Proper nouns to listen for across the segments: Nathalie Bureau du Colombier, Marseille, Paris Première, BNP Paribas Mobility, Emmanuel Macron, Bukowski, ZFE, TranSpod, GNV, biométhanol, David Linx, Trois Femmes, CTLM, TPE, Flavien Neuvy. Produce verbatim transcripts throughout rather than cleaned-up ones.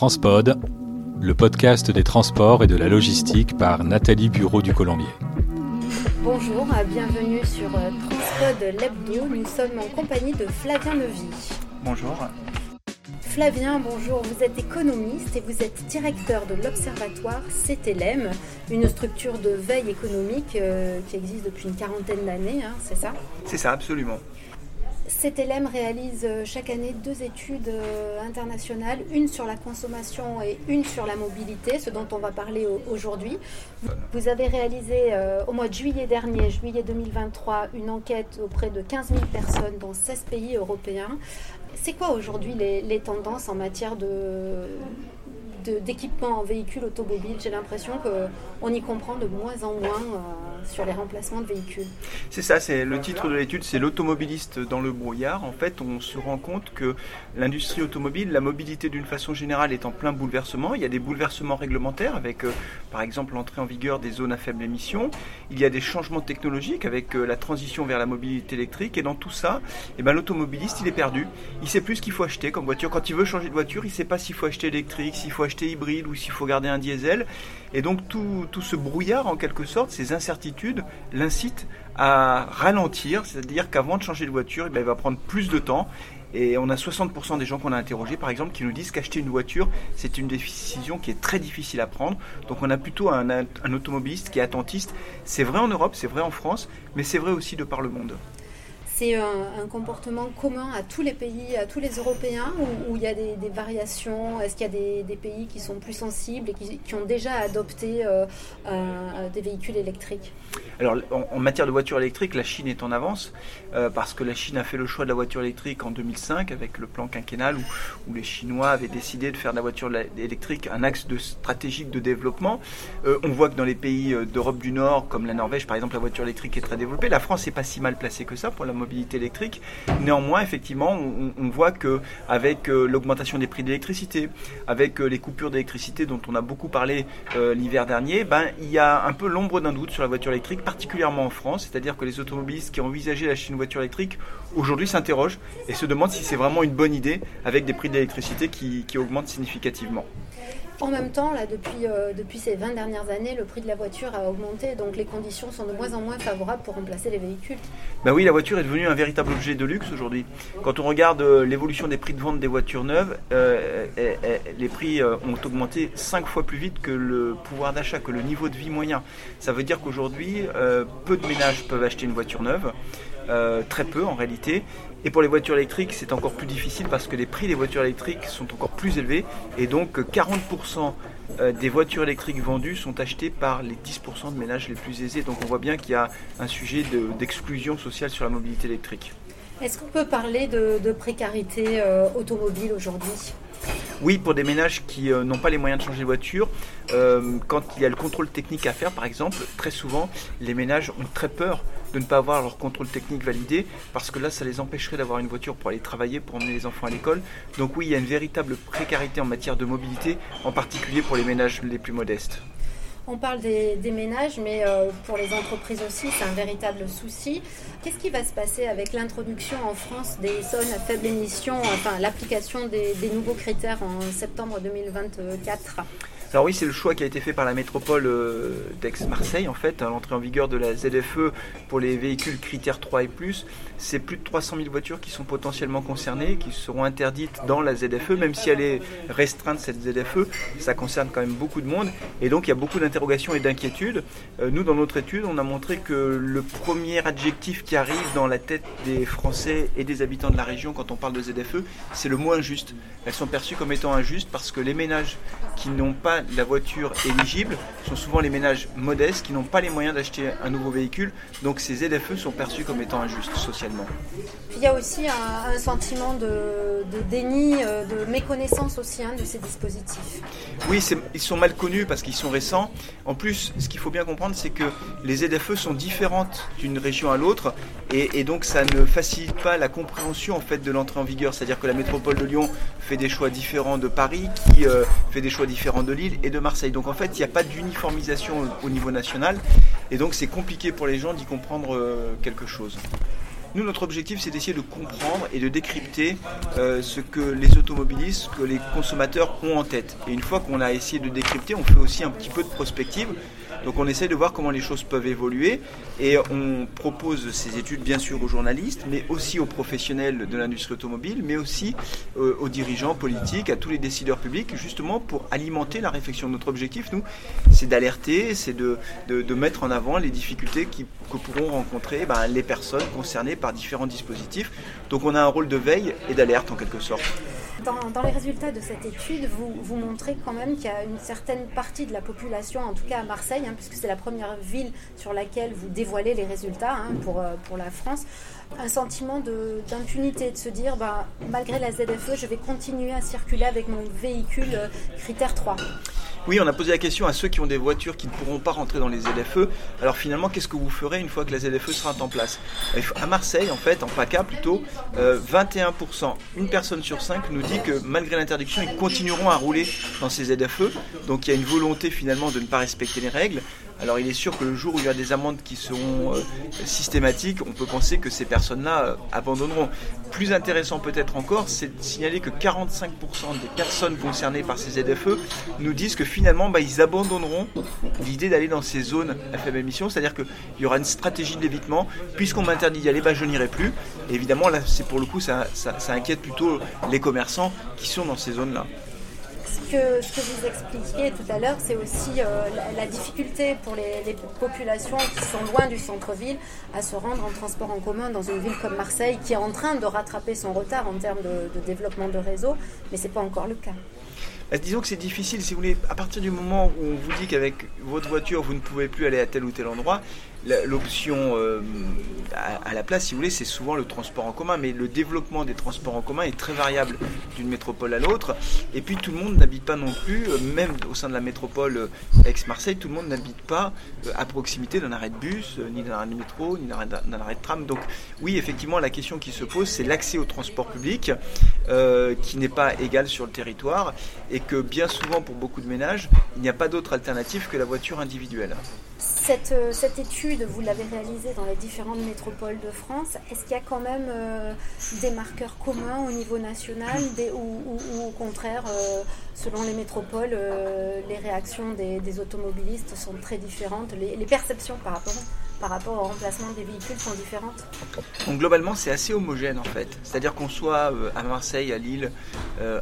Transpod, le podcast des transports et de la logistique par Nathalie Bureau du Colombier. Bonjour, bienvenue sur Transpod l'hebdo. Nous sommes en compagnie de Flavien Neuvy. Bonjour. Flavien, bonjour, vous êtes économiste et vous êtes directeur de l'Observatoire C T L M, une structure de veille économique euh, qui existe depuis une quarantaine d'années, hein, c'est ça ? C'est ça, absolument. C T L M réalise chaque année deux études internationales, une sur la consommation et une sur la mobilité, ce dont on va parler aujourd'hui. Vous avez réalisé euh, au mois de juillet dernier, juillet deux mille vingt-trois, une enquête auprès de quinze mille personnes dans seize pays européens. C'est quoi aujourd'hui les, les tendances en matière de, de, d'équipement en véhicules automobiles ? J'ai l'impression qu'on y comprend de moins en moins euh, sur les remplacements de véhicules. C'est ça, c'est le titre de l'étude, c'est l'automobiliste dans le brouillard. En fait, on se rend compte que l'industrie automobile, la mobilité d'une façon générale est en plein bouleversement. Il y a des bouleversements réglementaires avec, euh, par exemple, l'entrée en vigueur des zones à faible émission. Il y a des changements technologiques avec euh, la transition vers la mobilité électrique. Et dans tout ça, eh ben, l'automobiliste, il est perdu. Il ne sait plus ce qu'il faut acheter comme voiture. Quand il veut changer de voiture, il ne sait pas s'il faut acheter électrique, s'il faut acheter hybride ou s'il faut garder un diesel. Et donc tout, tout ce brouillard, en quelque sorte, ces incertitudes, l'incitent à ralentir. C'est-à-dire qu'avant de changer de voiture, eh bien, il va prendre plus de temps. Et on a soixante pour cent des gens qu'on a interrogés, par exemple, qui nous disent qu'acheter une voiture, c'est une décision qui est très difficile à prendre. Donc on a plutôt un, un automobiliste qui est attentiste. C'est vrai en Europe, c'est vrai en France, mais c'est vrai aussi de par le monde. C'est un, un comportement commun à tous les pays, à tous les Européens, où, où il y a des, des variations. Est-ce qu'il y a des, des pays qui sont plus sensibles et qui, qui ont déjà adopté euh, euh, des véhicules électriques ? Alors, en, en matière de voitures électriques, la Chine est en avance, euh, parce que la Chine a fait le choix de la voiture électrique en deux mille cinq, avec le plan quinquennal, où, où les Chinois avaient décidé de faire de la voiture électrique un axe de, stratégique de développement. Euh, on voit que dans les pays d'Europe du Nord, comme la Norvège, par exemple, la voiture électrique est très développée. La France n'est pas si mal placée que ça pour la mobilité électrique. Néanmoins, effectivement, on, on voit qu'avec euh, l'augmentation des prix de l'électricité, avec euh, les coupures d'électricité dont on a beaucoup parlé euh, l'hiver dernier, ben, il y a un peu l'ombre d'un doute sur la voiture électrique, particulièrement en France. C'est-à-dire que les automobilistes qui ont envisagé d'acheter une voiture électrique aujourd'hui s'interrogent et se demandent si c'est vraiment une bonne idée avec des prix d'électricité qui, qui augmentent significativement. En même temps, là, depuis, euh, depuis ces vingt dernières années, le prix de la voiture a augmenté, donc les conditions sont de moins en moins favorables pour remplacer les véhicules. Ben oui, la voiture est devenue un véritable objet de luxe aujourd'hui. Quand on regarde euh, l'évolution des prix de vente des voitures neuves, euh, et, et, les prix euh, ont augmenté cinq fois plus vite que le pouvoir d'achat, que le niveau de vie moyen. Ça veut dire qu'aujourd'hui, euh, peu de ménages peuvent acheter une voiture neuve, euh, très peu en réalité. Et pour les voitures électriques, c'est encore plus difficile parce que les prix des voitures électriques sont encore plus élevés. Et donc quarante pour cent des voitures électriques vendues sont achetées par les dix pour cent de ménages les plus aisés. Donc on voit bien qu'il y a un sujet de, d'exclusion sociale sur la mobilité électrique. Est-ce qu'on peut parler de, de précarité euh, automobile aujourd'hui ? Oui, pour des ménages qui euh, n'ont pas les moyens de changer de voiture, euh, quand il y a le contrôle technique à faire, par exemple, très souvent, les ménages ont très peur de ne pas avoir leur contrôle technique validé, parce que là, ça les empêcherait d'avoir une voiture pour aller travailler, pour emmener les enfants à l'école. Donc oui, il y a une véritable précarité en matière de mobilité, en particulier pour les ménages les plus modestes. On parle des, des ménages, mais euh, pour les entreprises aussi, c'est un véritable souci. Qu'est-ce qui va se passer avec l'introduction en France des zones à faible émission, enfin l'application des, des nouveaux critères en septembre deux mille vingt-quatre ? Alors oui, c'est le choix qui a été fait par la métropole d'Aix-Marseille, en fait, à l'entrée en vigueur de la Z F E pour les véhicules critères trois et plus. C'est plus de trois cent mille voitures qui sont potentiellement concernées, qui seront interdites dans la Z F E, même si elle est restreinte, cette Z F E, ça concerne quand même beaucoup de monde. Et donc, il y a beaucoup d'interrogations et d'inquiétudes. Nous, dans notre étude, on a montré que le premier adjectif qui arrive dans la tête des Français et des habitants de la région quand on parle de Z F E, c'est le mot injuste. Elles sont perçues comme étant injustes parce que les ménages qui n'ont pas la voiture éligible sont souvent les ménages modestes qui n'ont pas les moyens d'acheter un nouveau véhicule, donc ces Z F E sont perçus comme étant injustes socialement. Puis il y a aussi un, un sentiment de, de déni, de méconnaissance aussi hein, de ces dispositifs. Oui, c'est, ils sont mal connus parce qu'ils sont récents. En plus, ce qu'il faut bien comprendre, c'est que les Z F E sont différentes d'une région à l'autre et, et donc ça ne facilite pas la compréhension en fait de l'entrée en vigueur. C'est-à-dire que la métropole de Lyon fait des choix différents de Paris, qui euh, fait des choix différents de Lille et de Marseille. Donc en fait, il n'y a pas d'uniformisation au niveau national et donc c'est compliqué pour les gens d'y comprendre quelque chose. Nous, notre objectif, c'est d'essayer de comprendre et de décrypter euh, ce que les automobilistes, ce que les consommateurs ont en tête. Et une fois qu'on a essayé de décrypter, on fait aussi un petit peu de prospective. Donc on essaie de voir comment les choses peuvent évoluer et on propose ces études bien sûr aux journalistes, mais aussi aux professionnels de l'industrie automobile, mais aussi euh, aux dirigeants politiques, à tous les décideurs publics, justement pour alimenter la réflexion. Notre objectif, nous, c'est d'alerter, c'est de, de, de mettre en avant les difficultés qui, que pourront rencontrer ben, les personnes concernées par différents dispositifs. Donc on a un rôle de veille et d'alerte en quelque sorte. Dans, dans les résultats de cette étude, vous, vous montrez quand même qu'il y a une certaine partie de la population, en tout cas à Marseille, hein, puisque c'est la première ville sur laquelle vous dévoilez les résultats hein, pour, pour la France, un sentiment de, d'impunité, de se dire bah, malgré la Z F E, je vais continuer à circuler avec mon véhicule euh, critère trois. Oui, on a posé la question à ceux qui ont des voitures qui ne pourront pas rentrer dans les Z F E. Alors finalement, qu'est-ce que vous ferez une fois que la Z F E sera en place ? À Marseille, en fait, en PACA plutôt, euh, vingt et un pour cent, une personne sur cinq nous dit que malgré l'interdiction, ils continueront à rouler dans ces Z F E. Donc il y a une volonté finalement de ne pas respecter les règles. Alors il est sûr que le jour où il y a des amendes qui seront euh, systématiques, on peut penser que ces personnes-là euh, abandonneront. Plus intéressant peut-être encore, c'est de signaler que quarante-cinq pour cent des personnes concernées par ces Z F E nous disent que finalement bah, ils abandonneront l'idée d'aller dans ces zones à faible émission, c'est-à-dire qu'il y aura une stratégie de l'évitement. Puisqu'on m'interdit d'y aller, bah, je n'irai plus. Et évidemment là, c'est pour le coup, ça, ça, ça inquiète plutôt les commerçants qui sont dans ces zones-là. Que ce que vous expliquiez tout à l'heure, c'est aussi euh, la, la difficulté pour les, les populations qui sont loin du centre-ville à se rendre en transport en commun dans une ville comme Marseille, qui est en train de rattraper son retard en termes de, de développement de réseau, mais ce n'est pas encore le cas. Disons que c'est difficile, si vous voulez, à partir du moment où on vous dit qu'avec votre voiture, vous ne pouvez plus aller à tel ou tel endroit, l'option euh, à, à la place, si vous voulez, c'est souvent le transport en commun. Mais le développement des transports en commun est très variable d'une métropole à l'autre. Et puis tout le monde n'habite pas non plus, même au sein de la métropole ex-Marseille, tout le monde n'habite pas à proximité d'un arrêt de bus, ni d'un arrêt de métro, ni d'un arrêt de, d'un arrêt de tram. Donc oui, effectivement, la question qui se pose, c'est l'accès au transport public, euh, qui n'est pas égal sur le territoire. Et que bien souvent pour beaucoup de ménages, il n'y a pas d'autre alternative que la voiture individuelle. Cette, cette étude, vous l'avez réalisée dans les différentes métropoles de France. Est-ce qu'il y a quand même euh, des marqueurs communs au niveau national des, ou, ou, ou au contraire, euh, selon les métropoles, euh, les réactions des, des automobilistes sont très différentes, les, les perceptions par rapport par rapport au remplacement des véhicules sont différentes ? Donc globalement, c'est assez homogène en fait. C'est-à-dire qu'on soit à Marseille, à Lille,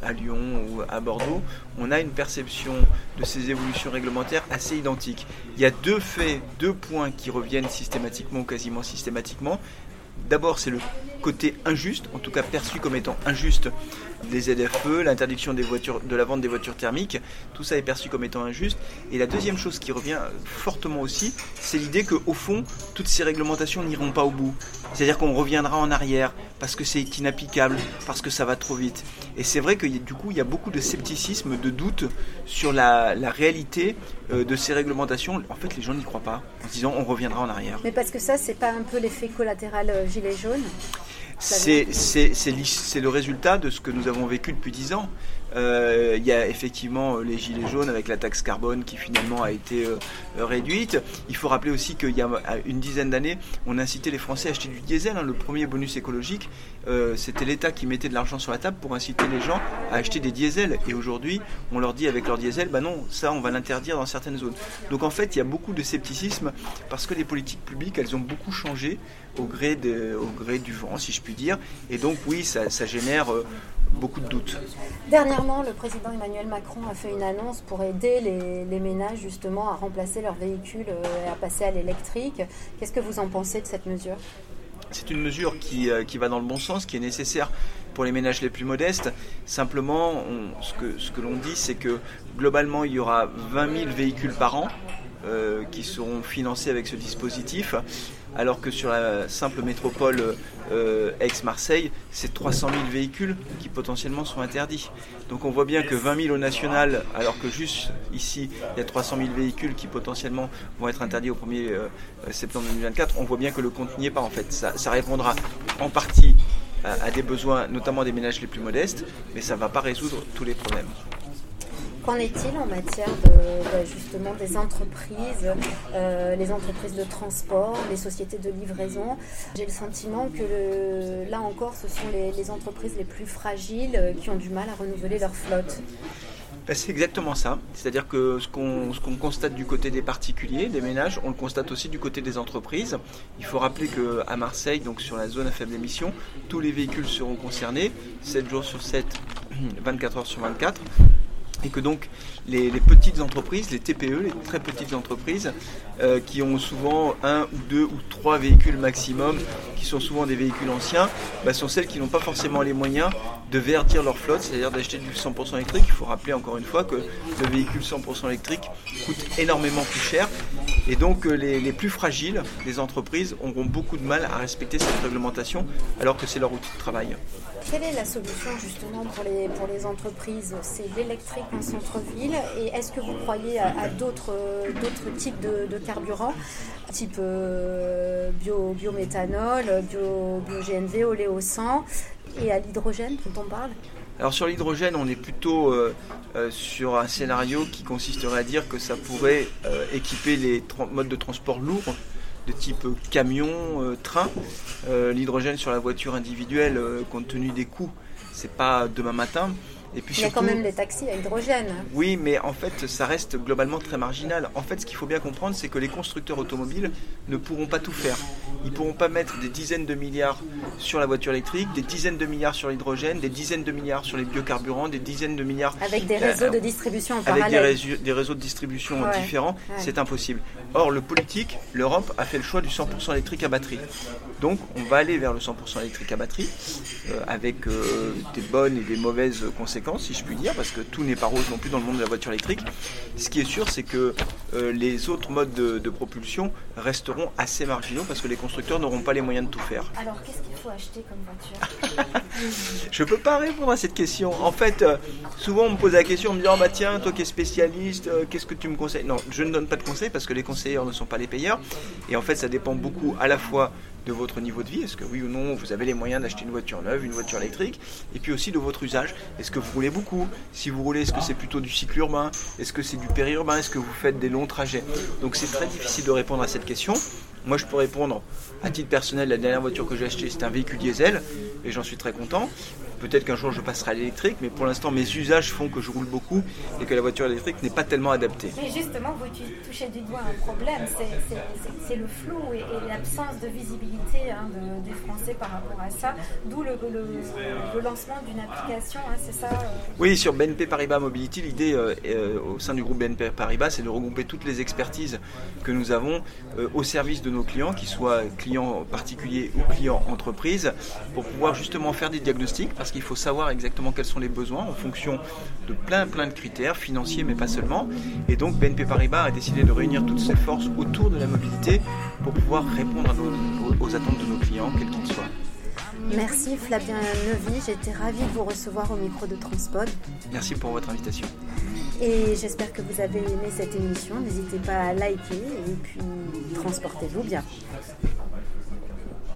à Lyon ou à Bordeaux, on a une perception de ces évolutions réglementaires assez identique. Il y a deux faits, deux points qui reviennent systématiquement ou quasiment systématiquement. D'abord, c'est le côté injuste, en tout cas perçu comme étant injuste, les Z F E, l'interdiction des voitures, de la vente des voitures thermiques, tout ça est perçu comme étant injuste. Et la deuxième chose qui revient fortement aussi, c'est l'idée qu'au fond, toutes ces réglementations n'iront pas au bout. C'est-à-dire qu'on reviendra en arrière parce que c'est inapplicable, parce que ça va trop vite. Et c'est vrai que du coup, il y a beaucoup de scepticisme, de doute sur la, la réalité de ces réglementations. En fait, les gens n'y croient pas en se disant on reviendra en arrière. Mais parce que ça, c'est pas un peu l'effet collatéral gilet jaune ? C'est, c'est, c'est, c'est le résultat de ce que nous avons vécu depuis dix ans. Euh, il y a effectivement les gilets jaunes avec la taxe carbone qui finalement a été euh, réduite. Il faut rappeler aussi qu'il y a une dizaine d'années, on incitait les Français à acheter du diesel. Hein, le premier bonus écologique, euh, c'était l'État qui mettait de l'argent sur la table pour inciter les gens à acheter des diesels. Et aujourd'hui, on leur dit avec leur diesel, bah non, ça on va l'interdire dans certaines zones. Donc en fait, il y a beaucoup de scepticisme parce que les politiques publiques, elles ont beaucoup changé au gré, de, au gré du vent, si je puis dire. Et donc oui, ça, ça génère euh, beaucoup de doutes. Dernièrement, le président Emmanuel Macron a fait une annonce pour aider les, les ménages justement à remplacer leurs véhicules et à passer à l'électrique. Qu'est-ce que vous en pensez de cette mesure ? C'est une mesure qui, qui va dans le bon sens, qui est nécessaire pour les ménages les plus modestes. Simplement, on, ce que, ce que l'on dit, c'est que globalement, il y aura vingt mille véhicules par an euh, qui seront financés avec ce dispositif. Alors que sur la simple métropole euh, ex-Marseille, c'est trois cent mille véhicules qui potentiellement sont interdits. Donc on voit bien que vingt mille au national, alors que juste ici, il y a trois cent mille véhicules qui potentiellement vont être interdits au premier euh, septembre deux mille vingt-quatre. On voit bien que le compte n'y est pas en fait. Ça, ça répondra en partie à, à des besoins, notamment des ménages les plus modestes, mais ça ne va pas résoudre tous les problèmes. qu'en est-il en matière de, de, justement des entreprises, euh, les entreprises de transport, les sociétés de livraison? J'ai le sentiment que le, là encore, ce sont les, les entreprises les plus fragiles qui ont du mal à renouveler leur flotte. Ben c'est exactement ça, c'est-à-dire que ce qu'on, ce qu'on constate du côté des particuliers, des ménages, on le constate aussi du côté des entreprises. Il faut rappeler qu'à Marseille, donc sur la zone à faible émission, tous les véhicules seront concernés, sept jours sur sept, vingt-quatre heures sur vingt-quatre, et que donc les, les petites entreprises, les T P E, les très petites entreprises, euh, qui ont souvent un ou deux ou trois véhicules maximum, qui sont souvent des véhicules anciens, bah, sont celles qui n'ont pas forcément les moyens de verdir leur flotte, c'est-à-dire d'acheter du cent pour cent électrique. Il faut rappeler encore une fois que le véhicule cent pour cent électrique coûte énormément plus cher. Et donc les, les plus fragiles des entreprises auront beaucoup de mal à respecter cette réglementation, alors que c'est leur outil de travail. Quelle est la solution justement pour les, pour les entreprises? C'est l'électrique en centre-ville, et est-ce que vous croyez à, à d'autres, d'autres types de, de carburants, type euh, bio, biométhanol, bio, bio-G N V, oléo cent, et à l'hydrogène dont on parle? Alors sur l'hydrogène, on est plutôt euh, euh, sur un scénario qui consisterait à dire que ça pourrait euh, équiper les tra- modes de transport lourds de type camion, euh, train. Euh, l'hydrogène sur la voiture individuelle, euh, compte tenu des coûts, c'est pas demain matin. Et puis, il y surtout, a quand même les taxis à hydrogène. Oui, mais en fait, ça reste globalement très marginal. En fait, ce qu'il faut bien comprendre, c'est que les constructeurs automobiles ne pourront pas tout faire. Ils ne pourront pas mettre des dizaines de milliards sur la voiture électrique, des dizaines de milliards sur l'hydrogène, des dizaines de milliards sur les biocarburants, des dizaines de milliards... Avec des réseaux euh, de distribution en parallèle. Avec des réseaux, des réseaux de distribution ouais. différents, ouais. c'est impossible. Or, le politique, l'Europe, a fait le choix du cent pour cent électrique à batterie. Donc, on va aller vers le cent pour cent électrique à batterie, euh, avec euh, des bonnes et des mauvaises conséquences, si je puis dire, parce que tout n'est pas rose non plus dans le monde de la voiture électrique. Ce qui est sûr, c'est que euh, les autres modes de, de propulsion resteront assez marginaux parce que les constructeurs n'auront pas les moyens de tout faire. Alors, qu'est-ce qu'il faut acheter comme voiture? Je ne peux pas répondre à cette question. En fait, euh, souvent on me pose la question, on me dit « Oh bah tiens, toi qui es spécialiste, euh, qu'est-ce que tu me conseilles ?» Non, je ne donne pas de conseils parce que les conseilleurs ne sont pas les payeurs. Et en fait, ça dépend beaucoup à la fois de votre niveau de vie, est-ce que oui ou non vous avez les moyens d'acheter une voiture neuve, une voiture électrique, et puis aussi de votre usage, est-ce que vous roulez beaucoup, si vous roulez, est-ce que c'est plutôt du cycle urbain, est-ce que c'est du périurbain, est-ce que vous faites des longs trajets? Donc c'est très difficile de répondre à cette question. Moi je peux répondre à titre personnel, la dernière voiture que j'ai achetée c'était un véhicule diesel et j'en suis très content. Peut-être qu'un jour je passerai à l'électrique, mais pour l'instant mes usages font que je roule beaucoup et que la voiture électrique n'est pas tellement adaptée. Mais justement, vous touchez du doigt un problème, c'est, c'est, c'est, c'est le flou et, et l'absence de visibilité hein, de, des Français par rapport à ça, d'où le, le, le lancement d'une application, hein, c'est ça? Oui, sur B N P Paribas Mobility, l'idée euh, euh, au sein du groupe B N P Paribas, c'est de regrouper toutes les expertises que nous avons euh, au service de nos clients, qu'ils soient clients particuliers ou clients entreprises, pour pouvoir justement faire des diagnostics. Parce qu'il faut savoir exactement quels sont les besoins en fonction de plein plein de critères financiers, mais pas seulement. Et donc B N P Paribas a décidé de réunir toutes ses forces autour de la mobilité pour pouvoir répondre à nos, aux attentes de nos clients, quels qu'ils soient. Merci Flavien Neuvy, j'étais ravie de vous recevoir au micro de Transpod. Merci pour votre invitation. Et j'espère que vous avez aimé cette émission. N'hésitez pas à liker et puis transportez-vous bien.